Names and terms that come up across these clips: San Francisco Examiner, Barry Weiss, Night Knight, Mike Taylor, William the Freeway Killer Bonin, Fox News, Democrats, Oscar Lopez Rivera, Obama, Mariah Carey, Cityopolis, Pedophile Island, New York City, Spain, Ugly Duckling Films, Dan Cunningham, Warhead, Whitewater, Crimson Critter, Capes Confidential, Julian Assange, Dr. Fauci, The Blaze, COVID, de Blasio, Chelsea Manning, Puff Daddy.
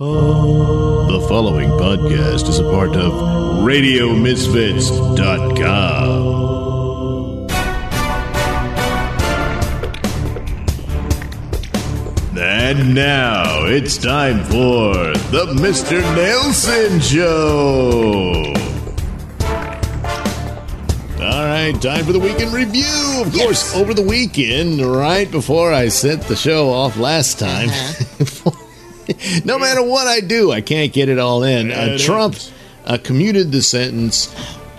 The following podcast is a part of RadioMisfits.com. And now it's time for the Mr. Nelson Show. All right, time for the weekend review. Of course, over the weekend, right before I sent the show off last time, no matter what I do, I can't get it all in. Trump commuted the sentence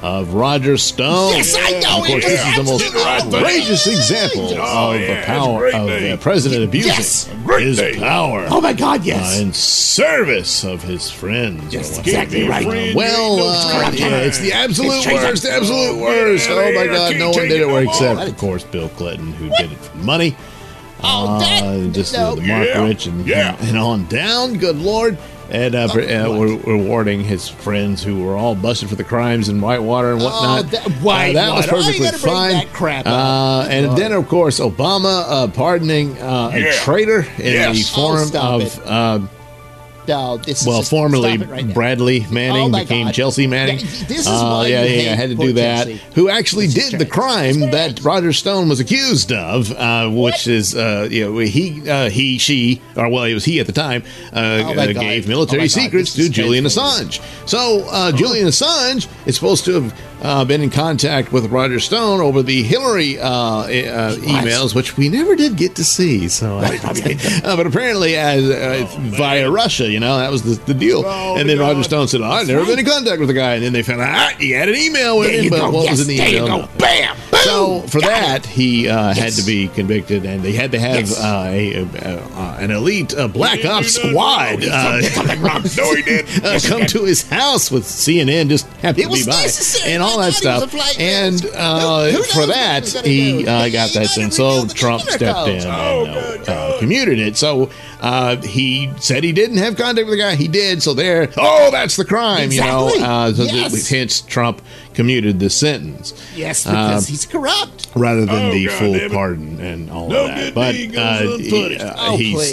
of Roger Stone. Yes, I know. Of course, this is the most outrageous example of the power of the president abusing his power. Oh my God, yes. In service of his friends. Yes, exactly right. Well, it's the absolute worst, absolute worst. Oh my God, no one did it except, of course, Bill Clinton, who did it for money. Just Mark Rich and on down. Good Lord. And rewarding his friends who were all busted for the crimes in Whitewater and whatnot. That was perfectly fine. That crap and then, of course, Obama pardoning a traitor in the form of... formerly right Bradley Manning became Chelsea Manning. This is I had to do that. Chelsea. Who actually did the crime that Roger Stone was accused of, which is it was he at the time gave military secrets to Julian Assange. So Julian Assange is supposed to have been in contact with Roger Stone over the Hillary emails, which we never did get to see. So, but apparently, via Russia, that was the deal. Oh, and then Roger Stone said, "I've never been in contact with the guy." And then they found out he had an email with him, but what was in the email? Bam, boom. So for that, he had to be convicted, and they had to have an elite black ops squad come to his house with CNN just happened to be by. And all that stuff. And for that, he got that thing. So Trump stepped in and commuted it. So he said he didn't have contact with the guy. He did. So there, that's the crime, you know. Hence, Trump commuted the sentence. Yes, because he's corrupt. Rather than the full pardon and all of that. But he's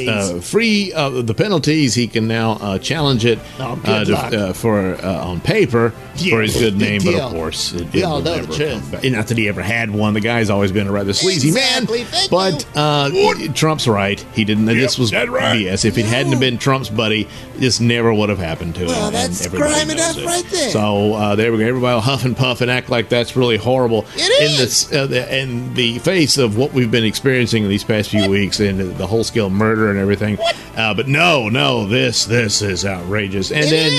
free of the penalties. He can now challenge it on paper for his good name. But of course, it will never come back. Not that he ever had one. The guy's always been a rather sleazy man. But Trump's right. He didn't. This was BS. If it hadn't been Trump's buddy, this never would have happened to him. Well, that's crime enough right there. So there we go. Everybody will huff and puff and act like that's really horrible. It is. In the face of what we've been experiencing in these past few weeks and the whole-scale murder and everything. But no, this is outrageous. And then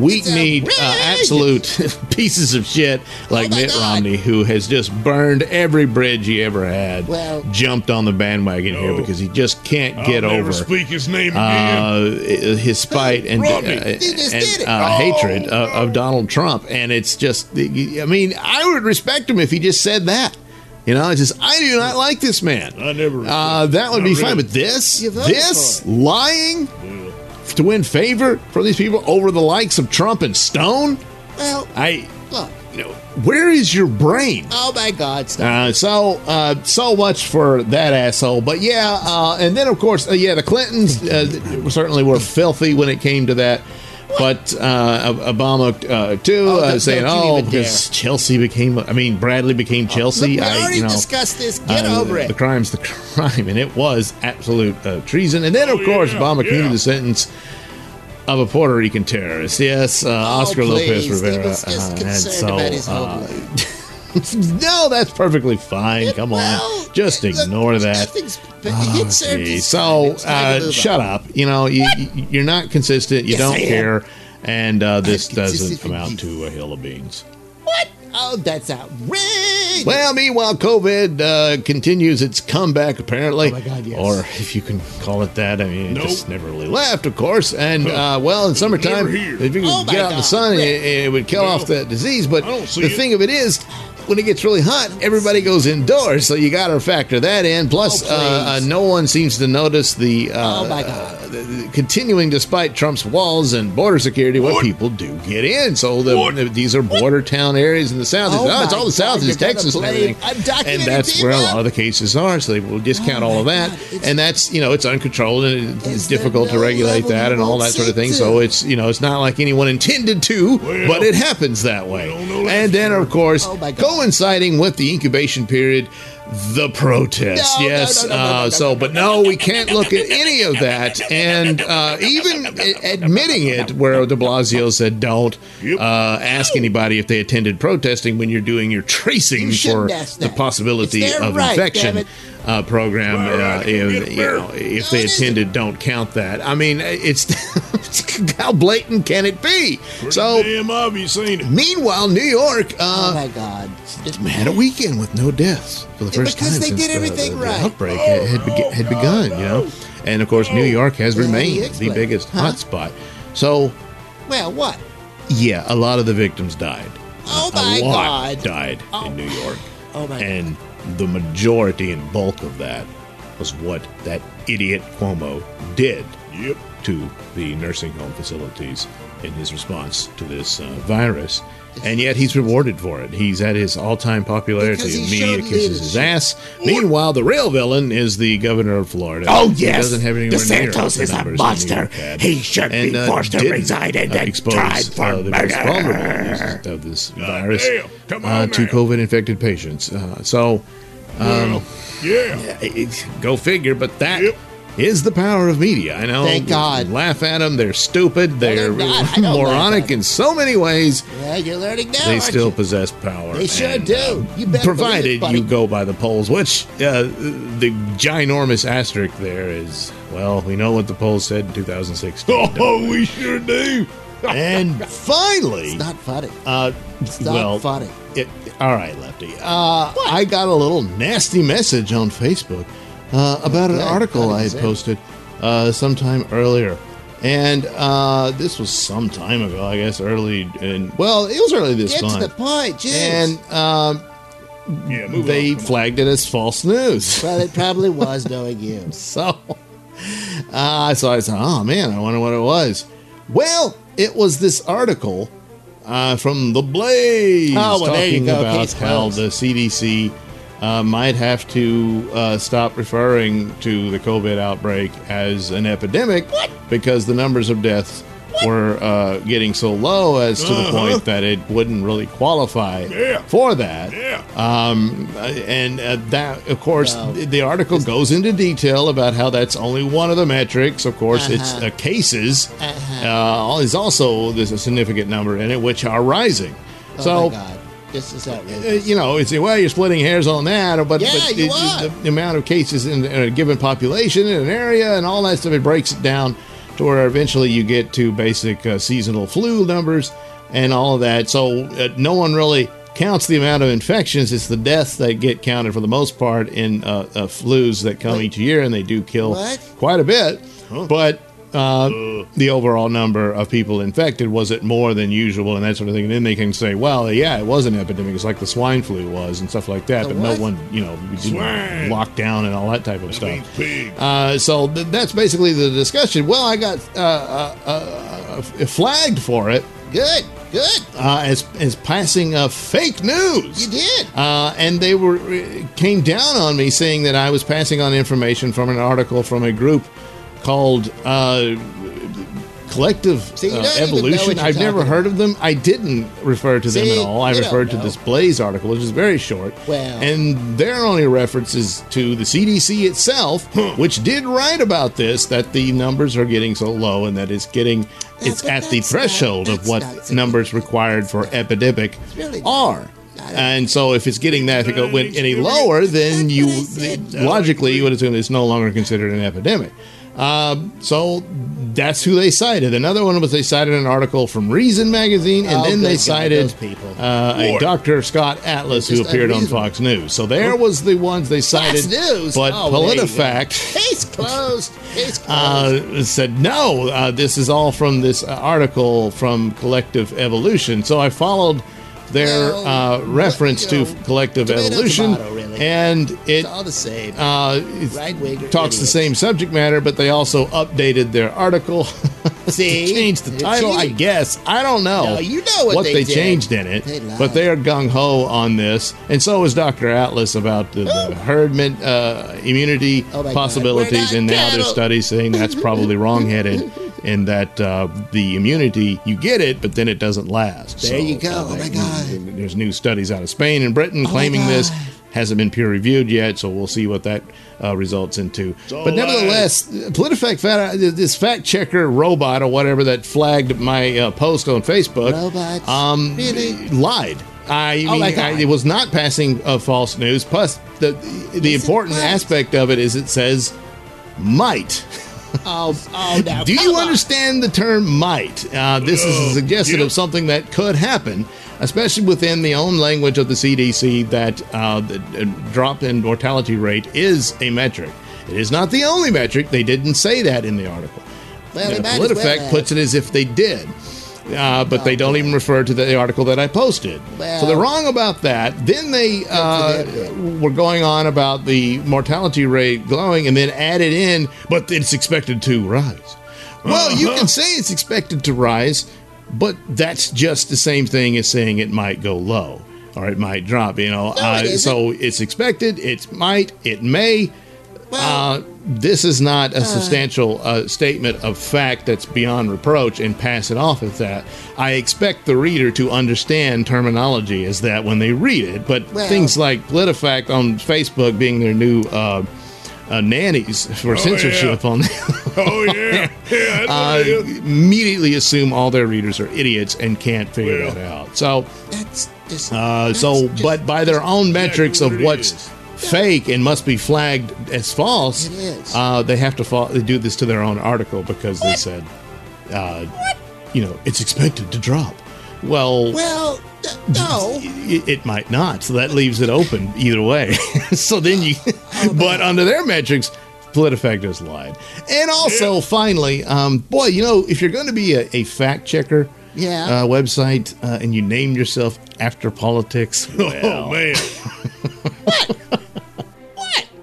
we need absolute pieces of shit like Mitt Romney, who has just burned every bridge he ever had, jumped on the bandwagon here because he just can't get over speak his name again. His spite and hatred of Donald Trump. And it's just, I mean, I would respect him if he just said that. It's just, I do not like this man. I never. That would be fine, but this lying to win favor from these people over the likes of Trump and Stone? Well, where is your brain? Oh, my God. So much for that asshole. But, and then, of course, the Clintons certainly were filthy when it came to that. But Obama, too, saying, because Chelsea Bradley became Chelsea. Look, we already discussed this. Get over it. The crime's the crime, and it was absolute treason. And then, of course, Obama commuted the sentence of a Puerto Rican terrorist. Yes, Oscar Lopez Rivera. He was just concerned about his homeland. No, that's perfectly fine. Come on. Just ignore that. Shut up. You're not consistent. You don't care. And this doesn't amount to a hill of beans. What? Oh, that's outrageous. Well, meanwhile, COVID continues its comeback, apparently. Oh, my God, yes. Or if you can call it that. It just never really left, of course. And, in summertime, if you could get out in the sun, it would kill off that disease. But the thing of it is, when it gets really hot, everybody goes indoors. So you got to factor that in. Plus, no one seems to notice the continuing despite Trump's walls and border security, what people do get in. So these are border town areas in the South. It's all the South. It's Texas and everything. And that's where a lot of the cases are. So they will discount all of that. And that's, you know, it's uncontrolled and it's difficult to regulate that and all that sort of thing. So it's, you know, it's not like anyone intended to, but it happens that way. And then, of course, coinciding with the incubation period, the protests, we can't look at any of that. And even admitting it, where de Blasio said, don't ask anybody if they attended protesting when you're doing your tracing for the possibility of infection program. If they attended, don't count that. I mean, it's how blatant can it be? Pretty so damn obvious, ain't it? Meanwhile, New York, had a weekend with no deaths for the first time since the outbreak had begun, you know. And of course, New York has remained the biggest hotspot. So, yeah, a lot of the victims died. Died in New York. And the majority and bulk of that was what that idiot Cuomo did to the nursing home facilities in his response to this virus. And yet he's rewarded for it. He's at his all-time popularity. Media kisses his ass. Meanwhile, the real villain is the governor of Florida. Oh, yes. He doesn't have anywhere DeSantis is a monster. He should be forced to resign and tried for the most vulnerable of this virus to COVID-infected patients. Go figure, but that... Yep. Is the power of media. I know. Thank God. Laugh at them. They're stupid. They're moronic in so many ways. Yeah, you're learning now. They still possess power. They sure do. You bet. Provided you go by the polls, which the ginormous asterisk there is, well, we know what the polls said in 2016. Oh, we sure do. And finally. It's not funny. It's not funny. All right, Lefty. I got a little nasty message on Facebook. About an article I had posted sometime earlier. And this was some time ago, I guess, it was early this month. Get to the point, jeez. And they flagged it as false news. Well, it probably was, knowing you. So I said, oh, man, I wonder what it was. Well, it was this article from The Blaze talking about how the CDC... might have to stop referring to the COVID outbreak as an epidemic because the numbers of deaths were getting so low as to the point that it wouldn't really qualify for that. Yeah. That, of course, the article goes into detail about how that's only one of the metrics. Of course, it's cases is also there's a significant number in it which are rising. My God. This is outrageous. You know, it's you're splitting hairs on that, but the amount of cases in a given population in an area and all that stuff, it breaks it down to where eventually you get to basic seasonal flu numbers and all of that. So no one really counts the amount of infections. It's the deaths that get counted for the most part in flus that come each year, and they do kill quite a bit. Huh. But the overall number of people infected, was it more than usual and that sort of thing? And then they can say, well, yeah, it was an epidemic. It's like the swine flu was and stuff like that. No one, you know, didn't lock down and all that type of stuff. So that's basically the discussion. Well, I got flagged for it. Good. As passing of fake news. You did. And they came down on me saying that I was passing on information from an article from a group called Collective Evolution. I've never heard of them. I didn't refer to them at all. I referred to this Blaze article, which is very short. Well, and their only reference is to the CDC itself, which did write about this, that the numbers are getting so low and that it's at the threshold of what numbers required for epidemic are. And so if it's getting that, if it went any lower, then logically you would assume it's no longer considered an epidemic. So that's who they cited. Another one was they cited an article from Reason magazine, and then they cited a Dr. Scott Atlas who appeared on Fox News. So there was the ones they cited. Fox News? But PolitiFact case closed. Said no, this is all from this article from Collective Evolution. So I followed their reference to collective evolution. Tomato, really. And it's all the same. It talks the same subject matter, but they also updated their article. See? Changed the title, I guess. I don't know. No, you know what they did. Changed in it. They but they are gung-ho on this. And so is Dr. Atlas about the herd immunity possibilities. And now there's studies saying that's probably wrong-headed. And that the immunity, you get it, but then it doesn't last. There you go. Oh, my God. There's new studies out of Spain and Britain claiming this. Hasn't been peer-reviewed yet, so we'll see what that results into. So but nevertheless, PolitiFact, this fact-checker robot or whatever that flagged my post on Facebook, really? Lied. I mean, it was not passing false news. Plus, the important aspect of it is it says might. Now, do you understand the term might? This is a suggestion of something that could happen, especially within the own language of the CDC that the drop in mortality rate is a metric. It is not the only metric. They didn't say that in the article. Well, PolitiFact puts it as if they did. But they don't even refer to the article that I posted. Well, so they're wrong about that. Then they were going on about the mortality rate glowing and then added in, but it's expected to rise. Well, you can say it's expected to rise, but that's just the same thing as saying it might go low or it might drop, you know. No, so it's expected, it might, it may. Well, this is not a substantial statement of fact that's beyond reproach and pass it off as that. I expect the reader to understand terminology as that when they read it, but things like PolitiFact on Facebook being their new nannies for censorship on immediately assume all their readers are idiots and can't figure it out. So, but by their own metrics of what's fake and must be flagged as false. It is. They have to they do this to their own article because they said, you know, it's expected to drop. Well, no, it might not. So that leaves it open either way. So then you, but under their metrics, PolitiFact has lied. And also, finally, boy, you know, if you're going to be a fact checker. Website, and you name yourself After Politics. Oh, man. What?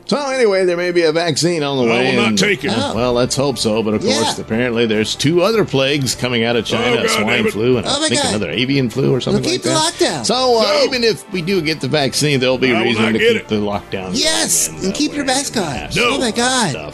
So anyway, there may be a vaccine on the way. We'll not take it. Well, let's hope so. But, of course, apparently there's two other plagues coming out of China, swine flu and I think another avian flu or something like that. Keep the lockdown. So even if we do get the vaccine, there'll be reason to keep the lockdown. Yes, and keep your mask on. No. Oh, my God. No.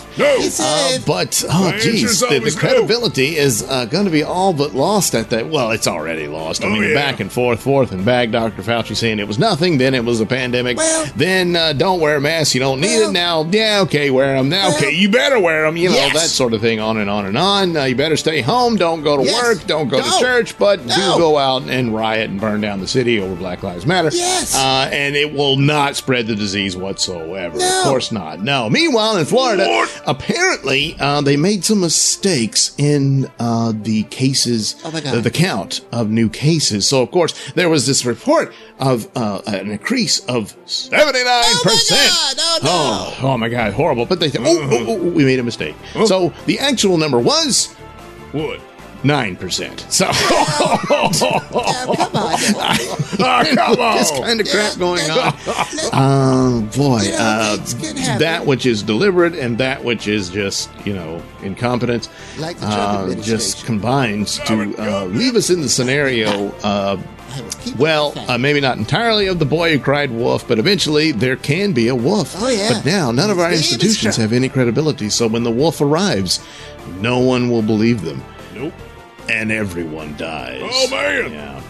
But, the credibility is going to be all but lost at that. Well, it's already lost. I mean, back and forth and back. Dr. Fauci saying it was nothing. Then it was a pandemic. Then don't wear a mask. You don't need it now. Yeah, okay, wear them. Now, okay, you better wear them. You know, that sort of thing, on and on and on. You better stay home. Don't go to work. Don't go to church. But do go out and riot and burn down the city over Black Lives Matter. Yes. And it will not spread the disease whatsoever. No. Of course not. No. Meanwhile, in Florida, apparently they made some mistakes in the cases, the count of new cases. So, of course, there was this report of an increase of 79%. Oh, my God, horrible. But they said, we made a mistake. Oh. So the actual number was... What? 9%. So, come on! Come on! This kind of crap going on. Boy, that which is deliberate and that which is just, you know, incompetence, like the just combines to leave us in the scenario. Maybe not entirely of The Boy Who Cried Wolf, but eventually there can be a wolf. Oh, yeah. But now none of our institutions have any credibility. So when the wolf arrives, no one will believe them. Nope. And everyone dies. Oh, man. Yeah.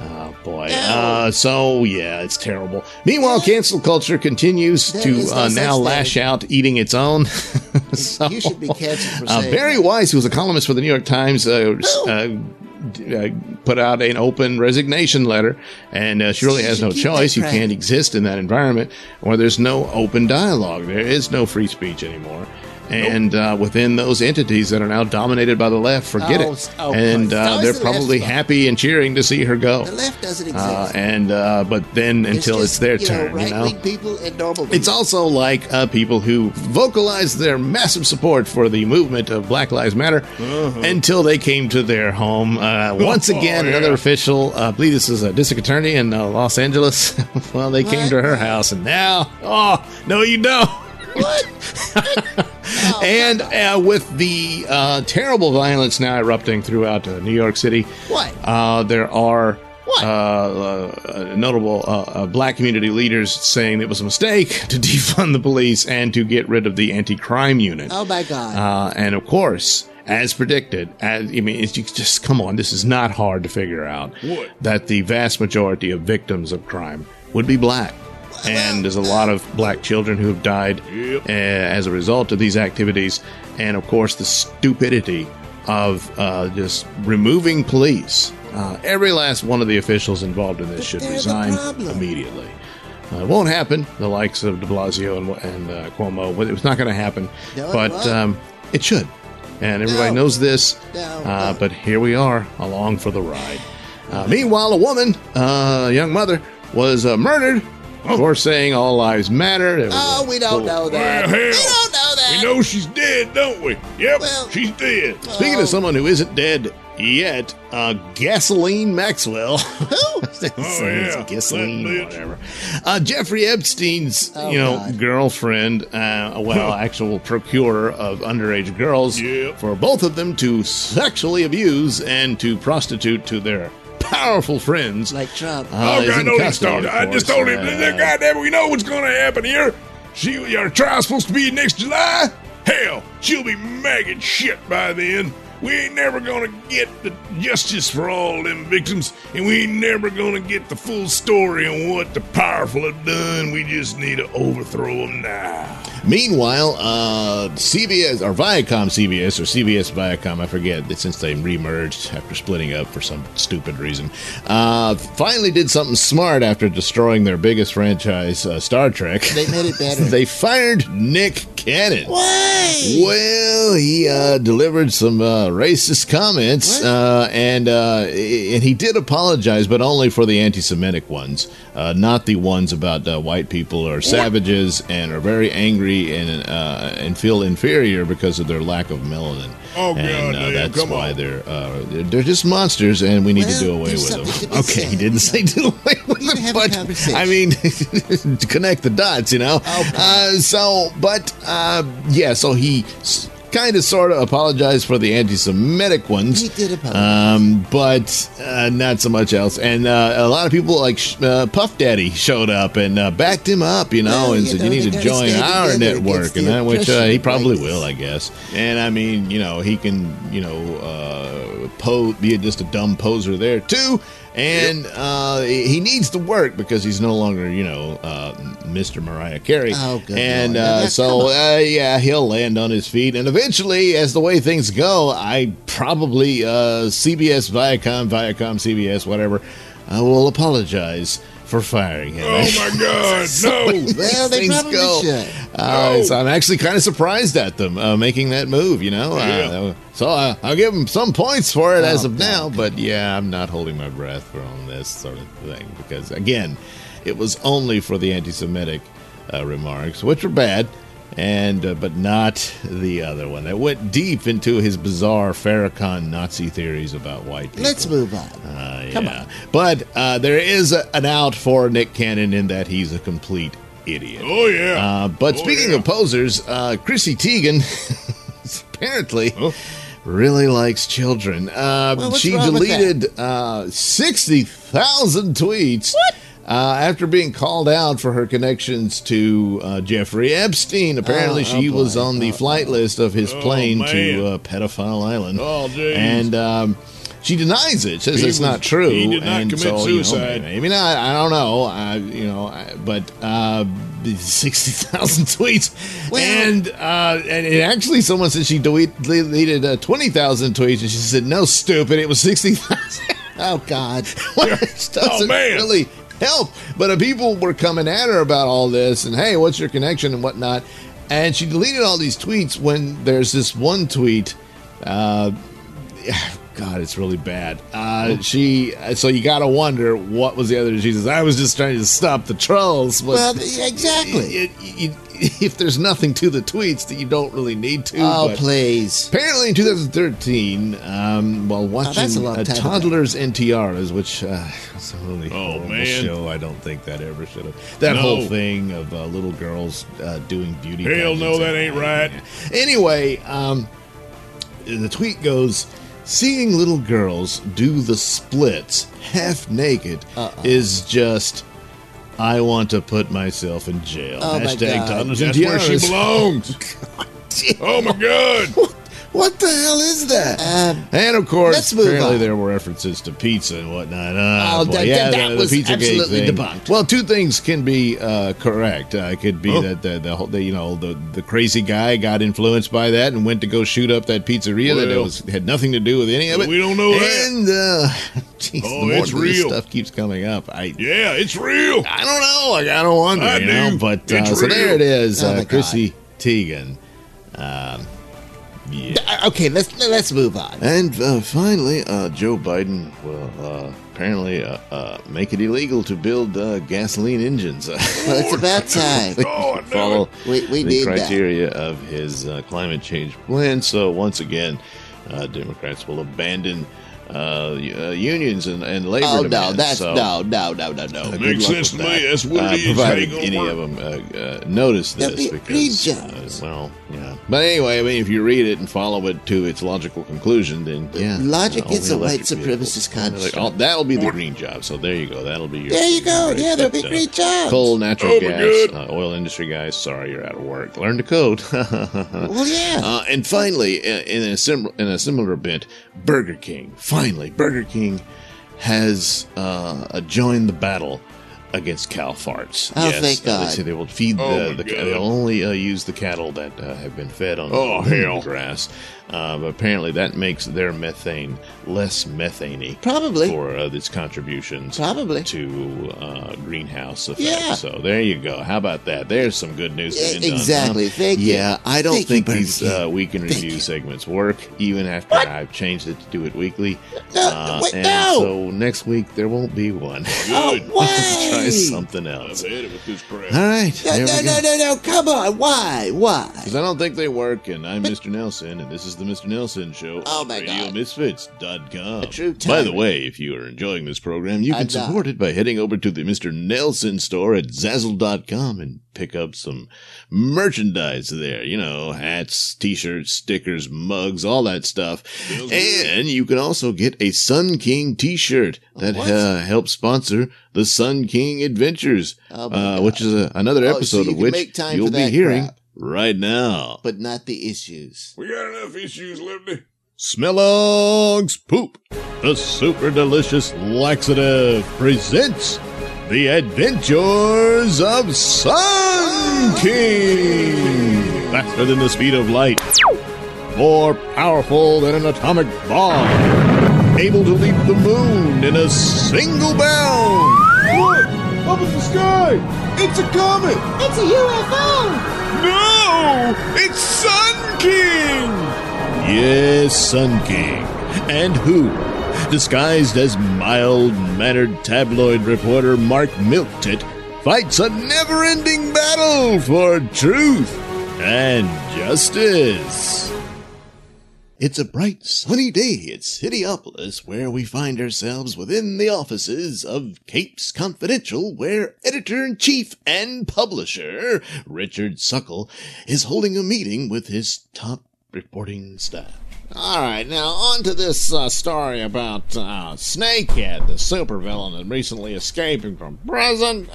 Oh, boy. It's terrible. Meanwhile, cancel culture continues to now lash out, eating its own. So, you should be canceled for saying Barry Weiss, who was a columnist for the New York Times, put out an open resignation letter, and she really has no choice. You can't exist in that environment, or there's no open dialogue. There is no free speech anymore. And within those entities that are now dominated by the left, they're probably happy and cheering to see her go. The left doesn't exist. But then until it's their turn, right-wing people and normal people. It's also like people who vocalize their massive support for the movement of Black Lives Matter until they came to their home. Another official, I believe this is a district attorney in Los Angeles. Well, they came to her house, and now, no, you don't. What? And with the terrible violence now erupting throughout New York City, there are notable black community leaders saying it was a mistake to defund the police and to get rid of the anti-crime unit. Oh, my God. And, of course, as predicted, come on, this is not hard to figure out, that the vast majority of victims of crime would be black. And there's a lot of black children who have died as a result of these activities. And, of course, the stupidity of just removing police. Every last one of the officials involved in this should resign immediately. It won't happen. The likes of de Blasio and Cuomo, it was not going to happen. No, but it should. And everybody knows this. But here we are, along for the ride. Meanwhile, a woman, a young mother, was murdered. Of course, saying all lives matter. We don't know that. We don't know that. We know she's dead, don't we? Yep, she's dead. Speaking of someone who isn't dead yet, Gasoline Maxwell. Who? Gasoline, whatever. Jeffrey Epstein's, girlfriend, actual procurer of underage girls, for both of them to sexually abuse and to prostitute to their powerful friends like Trump. I just told him, goddamn, we know what's going to happen here. Our trial's supposed to be next July. Hell, she'll be maggot shit by then. We ain't never going to get the justice for all them victims, and we ain't never going to get the full story on what the powerful have done. We just need to overthrow them now. Meanwhile, CBS Viacom, I forget, since they remerged after splitting up for some stupid reason, finally did something smart after destroying their biggest franchise, Star Trek. They made it better. They fired Nick Cannon. Why? Well, he delivered some racist comments, and he did apologize, but only for the anti-Semitic ones, not the ones about white people or savages and are very angry and feel inferior because of their lack of melanin. Oh, and that's why they're just monsters, and we need to do away with them. Okay, he didn't say do away with them, but I mean, connect the dots, Okay. So he kind of sort of apologized for the anti-Semitic ones. He did apologize. But not so much else. And a lot of people like Puff Daddy showed up and backed him up, and said, you need to join our network. And that, which he probably will, I guess. And I mean, he can, be just a dumb poser there too. And he needs to work because he's no longer, Mr. Mariah Carey. Oh, good. And he'll land on his feet. And eventually, as the way things go, I probably CBS, Viacom, CBS, whatever, I will apologize for firing him. Oh, my God, no. Well, they probably should. So I'm actually kind of surprised at them making that move, So I'll give him some points for it as of now, but I'm not holding my breath for on this sort of thing because, again, it was only for the anti-Semitic remarks, which were bad, and but not the other one. That went deep into his bizarre Farrakhan Nazi theories about white people. Let's move on. Come on. But there is an out for Nick Cannon in that he's a complete idiot. Oh, yeah. But speaking of posers, Chrissy Teigen apparently... really likes children. She deleted 60,000 tweets after being called out for her connections to Jeffrey Epstein. Apparently, she was on the flight list of his plane to Pedophile Island. Oh, geez. And she denies it. Says it's not true. He did not commit suicide. Maybe not. I don't know. But 60,000 tweets, and it actually, someone said she deleted 20,000 tweets, and she said, "No, stupid, it was 60,000." Oh God, which doesn't really help. But people were coming at her about all this, and hey, what's your connection and whatnot. And she deleted all these tweets when there's this one tweet. God, it's really bad. So you got to wonder what was the other. She says, I was just trying to stop the trolls. Well, exactly. If there's nothing to the tweets, that you don't really need to. Oh, please. Apparently in 2013, while watching Toddler's NTRs, which was a really horrible show. I don't think that ever should have. That whole thing of little girls doing beauty. Hell no, that ain't right. Anyway, the tweet goes, seeing little girls do the splits half naked is just... I want to put myself in jail. Oh, # Toddlers and Tiaras. That's where she belongs. Oh, my God. What the hell is that? And, of course, apparently there were references to pizza and whatnot. That was absolutely debunked. Well, two things can be correct. It could be that the crazy guy got influenced by that and went to go shoot up that pizzeria had nothing to do with any of it. We don't know that. And... it's real. This stuff keeps coming up. It's real. I don't know. I don't wonder. So there it is. Chrissy Teigen. Okay, let's move on. And finally, Joe Biden will apparently make it illegal to build gasoline engines. Well, it's about time. Follow the criteria of his climate change plan. So once again, Democrats will abandon unions and labor demands. No. Makes sense to me. That's what it is. Provided any work. Of them notice this. But anyway, if you read it and follow it to its logical conclusion, then logic is a white supremacist construct. That'll be the green job. So there you go. That'll be your. There you go. Yeah, there'll be green jobs. Coal, natural gas, oil industry guys. Sorry, you're out of work. Learn to code. Well, yeah. And finally, in a similar bent, Burger King. Finally, Burger King has joined the battle against cow farts. Oh, yes, thank God. They say they will feed they'll only use the cattle that have been fed on the grass. But apparently that makes their methane less methaney. Probably. For its contributions. Probably. To greenhouse effect. Yeah. So there you go. How about that? There's some good news. Exactly. Done, huh? Thank you. Yeah, I don't think these weekend review segments work, even after I've changed it to do it weekly. So next week there won't be one. Good. Oh, why? Try something else. I'm with this crap. All right. No. Come on. Why? Because I don't think they work, and I'm Mr. Nelson, and this is the Mr. Nelson Show on RadioMisfits.com. By the way, if you are enjoying this program, you can support it by heading over to the Mr. Nelson store at Zazzle.com and pick up some merchandise there. You know, hats, t-shirts, stickers, mugs, all that stuff. And you can also get a Sun King t-shirt that helps sponsor the Sun King Adventures, which is another episode of which you'll be hearing right now. But not the issues. We got enough issues, Libby. Smellog's Poop, the super delicious laxative, presents the adventures of Sun King. Faster than the speed of light, more powerful than an atomic bomb, able to leap the moon in a single bound. Look! Up in the sky! It's a comet! It's a UFO! No! It's Sun King! Yes, Sun King. And who? Disguised as mild-mannered tabloid reporter Mark Milktit, fights a never-ending battle for truth and justice. It's a bright, sunny day at Cityopolis, where we find ourselves within the offices of Capes Confidential, where editor-in-chief and publisher Richard Suckle is holding a meeting with his top reporting staff. All right, now on to this story about Snakehead, the supervillain that recently escaping from prison.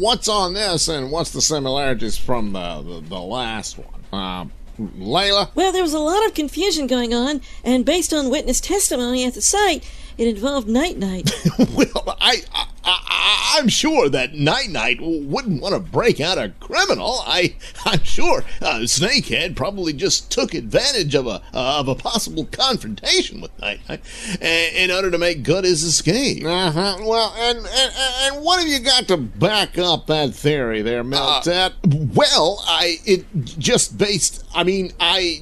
What's on this, and what's the similarities from the last one? Layla? Well, there was a lot of confusion going on, and based on witness testimony at the site, it involved Night Knight. Well, I I'm sure that Night Knight wouldn't want to break out a criminal. I'm sure Snakehead probably just took advantage of a possible confrontation with Night Knight in order to make good his escape. Uh-huh. Well, and what have you got to back up that theory there, Milktit? Well, I mean, just gut feeling there,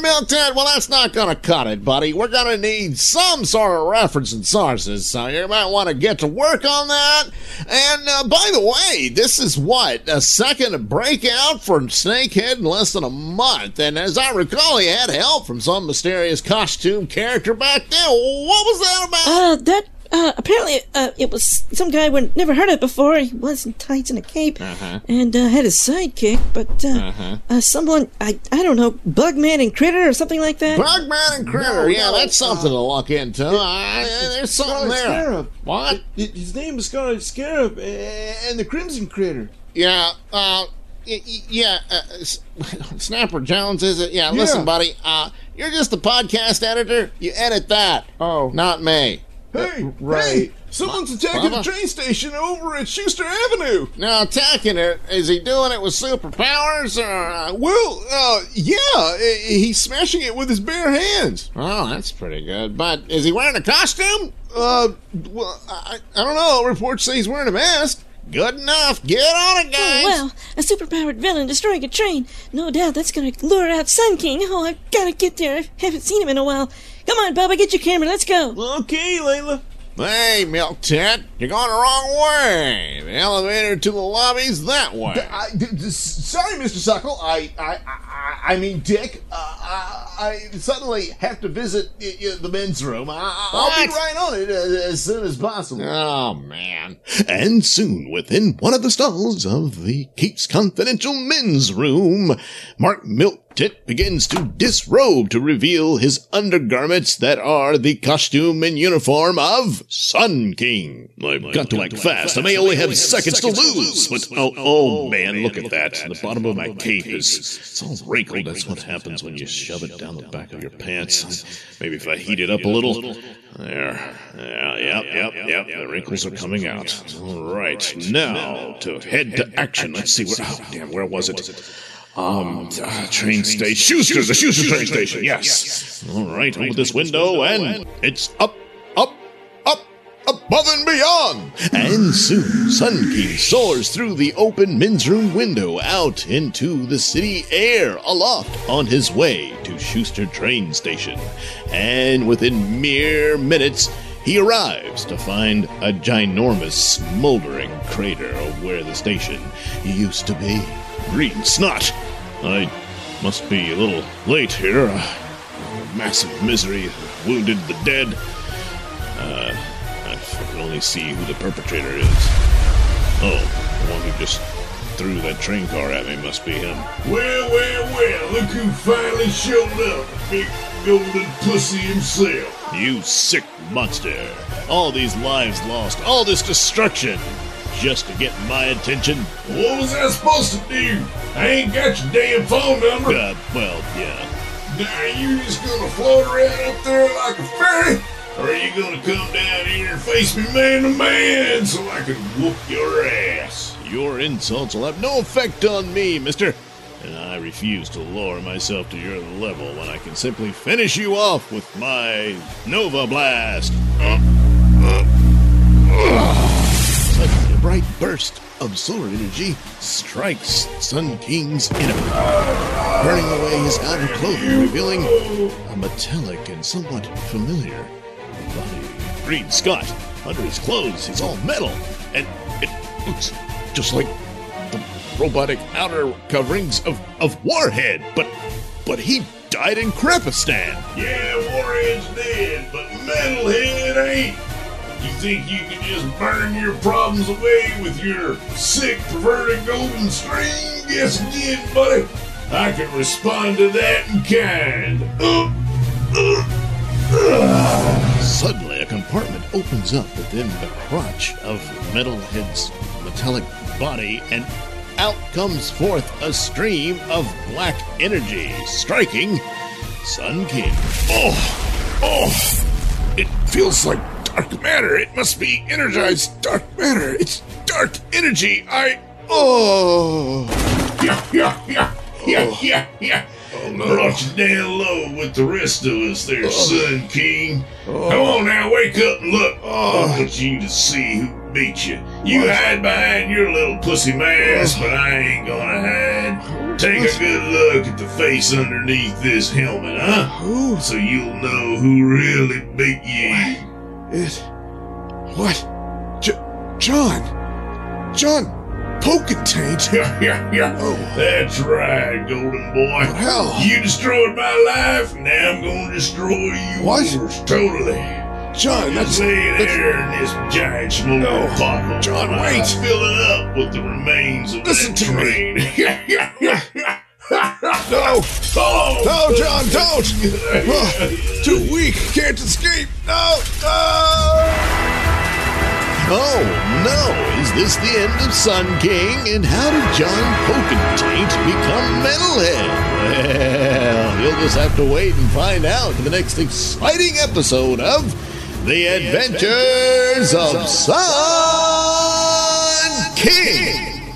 Milktit. Well, that's not gonna cut it, buddy. We're gonna need some sort of reference and sources, so you might want to get to work on that. And by the way, this is what, a second breakout for Snakehead in less than a month, and as I recall, he had help from some mysterious costume character back then. What was that about? Apparently, it was some guy we'd never heard of before. He was in tights and a cape, and had his sidekick, but someone, I don't know, Bugman and Critter or something like that? Bugman and Critter, that's something to look into. There's something there. Scarab. What? His name is Scarlet Scarab, and the Crimson Critter. Snapper Jones, is it? Yeah. Listen, buddy, you're just the podcast editor. You edit that. Oh. Not me. Hey, someone's attacking the train station over at Schuster Avenue. Now, attacking it, is he doing it with superpowers? Or... Well, yeah, he's smashing it with his bare hands. Oh, that's pretty good. But is he wearing a costume? Well, I don't know. Reports say he's wearing a mask. Good enough. Get on it, guys. Oh, well, a superpowered villain destroying a train. No doubt that's going to lure out Sun King. Oh, I've got to get there. I haven't seen him in a while. Come on, Bubba, get your camera. Let's go. Okay, Layla. Hey, Milktit, you're going the wrong way. The elevator to the lobby's that way. Sorry, Mr. Suckle. Dick. I suddenly have to visit the men's room. I'll be right on it as soon as possible. Oh, man. And soon, within one of the stalls of the Keats Confidential men's room, Mark Milktit begins to disrobe to reveal his undergarments that are the costume and uniform of Sun King. I've got to act fast. I may only have seconds to lose. But, oh man, look at that. The bottom of my cape is all wrinkled. That's what happens when you shove it down the back of your pants. Maybe if I heat it up a little. There. Yep. The wrinkles are coming out. All right. Now, to head to action. Let's see. Where was it? Train station. Schuster's, the Schuster train station, yes. All right, open this window, and it's up, up, up, above and beyond. And soon, Sun King soars through the open men's room window out into the city air, aloft on his way to Schuster train station. And within mere minutes, he arrives to find a ginormous smoldering crater where the station used to be. Green snot! I must be a little late here. Massive misery wounded the dead. I can only see who the perpetrator is. Oh, the one who just threw that train car at me must be him. Well, look who finally showed up. Big golden pussy himself. You sick monster. All these lives lost, all this destruction. Just to get my attention. What was I supposed to do? I ain't got your damn phone number. Are you just gonna float around up there like a fairy? Or are you gonna come down here and face me man to man so I can whoop your ass? Your insults will have no effect on me, mister. And I refuse to lower myself to your level when I can simply finish you off with my Nova Blast. Bright burst of solar energy strikes Sun King's enemy, burning away his outer clothing, revealing a metallic and somewhat familiar body. Green Scott, under his clothes, he's all metal, and it looks just like the robotic outer coverings of Warhead, but he died in Krepistan. Yeah, Warhead's dead, but Metalhead ain't. You think you can just burn your problems away with your sick, perverted golden string? Guess again, buddy. I can respond to that in kind. Suddenly, a compartment opens up within the crotch of Metalhead's metallic body, and out comes forth a stream of black energy, striking Sun King. Oh! It feels like dark matter. It must be energized dark matter. It's dark energy. Yeah. Oh, no. Brought you down low with the rest of us there, Sun King. Come on now, wake up and look. I want you to see who beat you. You hide behind your little pussy mask, but I ain't gonna hide. Take a good look at the face underneath this helmet, huh? So you'll know who really beat you. John? Poketank? Yeah. Oh. That's right, golden boy. What hell? You destroyed my life, now I'm gonna destroy you. What? Totally. John, that's... laying there in this giant smoking pot. John, wait. Fill it up with the remains of that train. No, John, don't. Too weak, can't escape. No. Oh no, is this the end of Sun King? And how did John Poketank become Metalhead? Well, you'll just have to wait and find out in the next exciting episode of The Adventures of Sun King!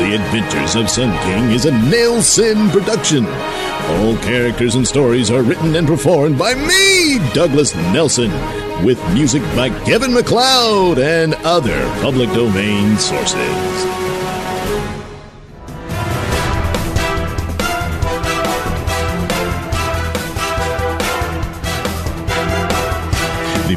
The Adventures of Sun King is a Nelson production. All characters and stories are written and performed by me, Douglas Nelson, with music by Kevin MacLeod and other public domain sources. The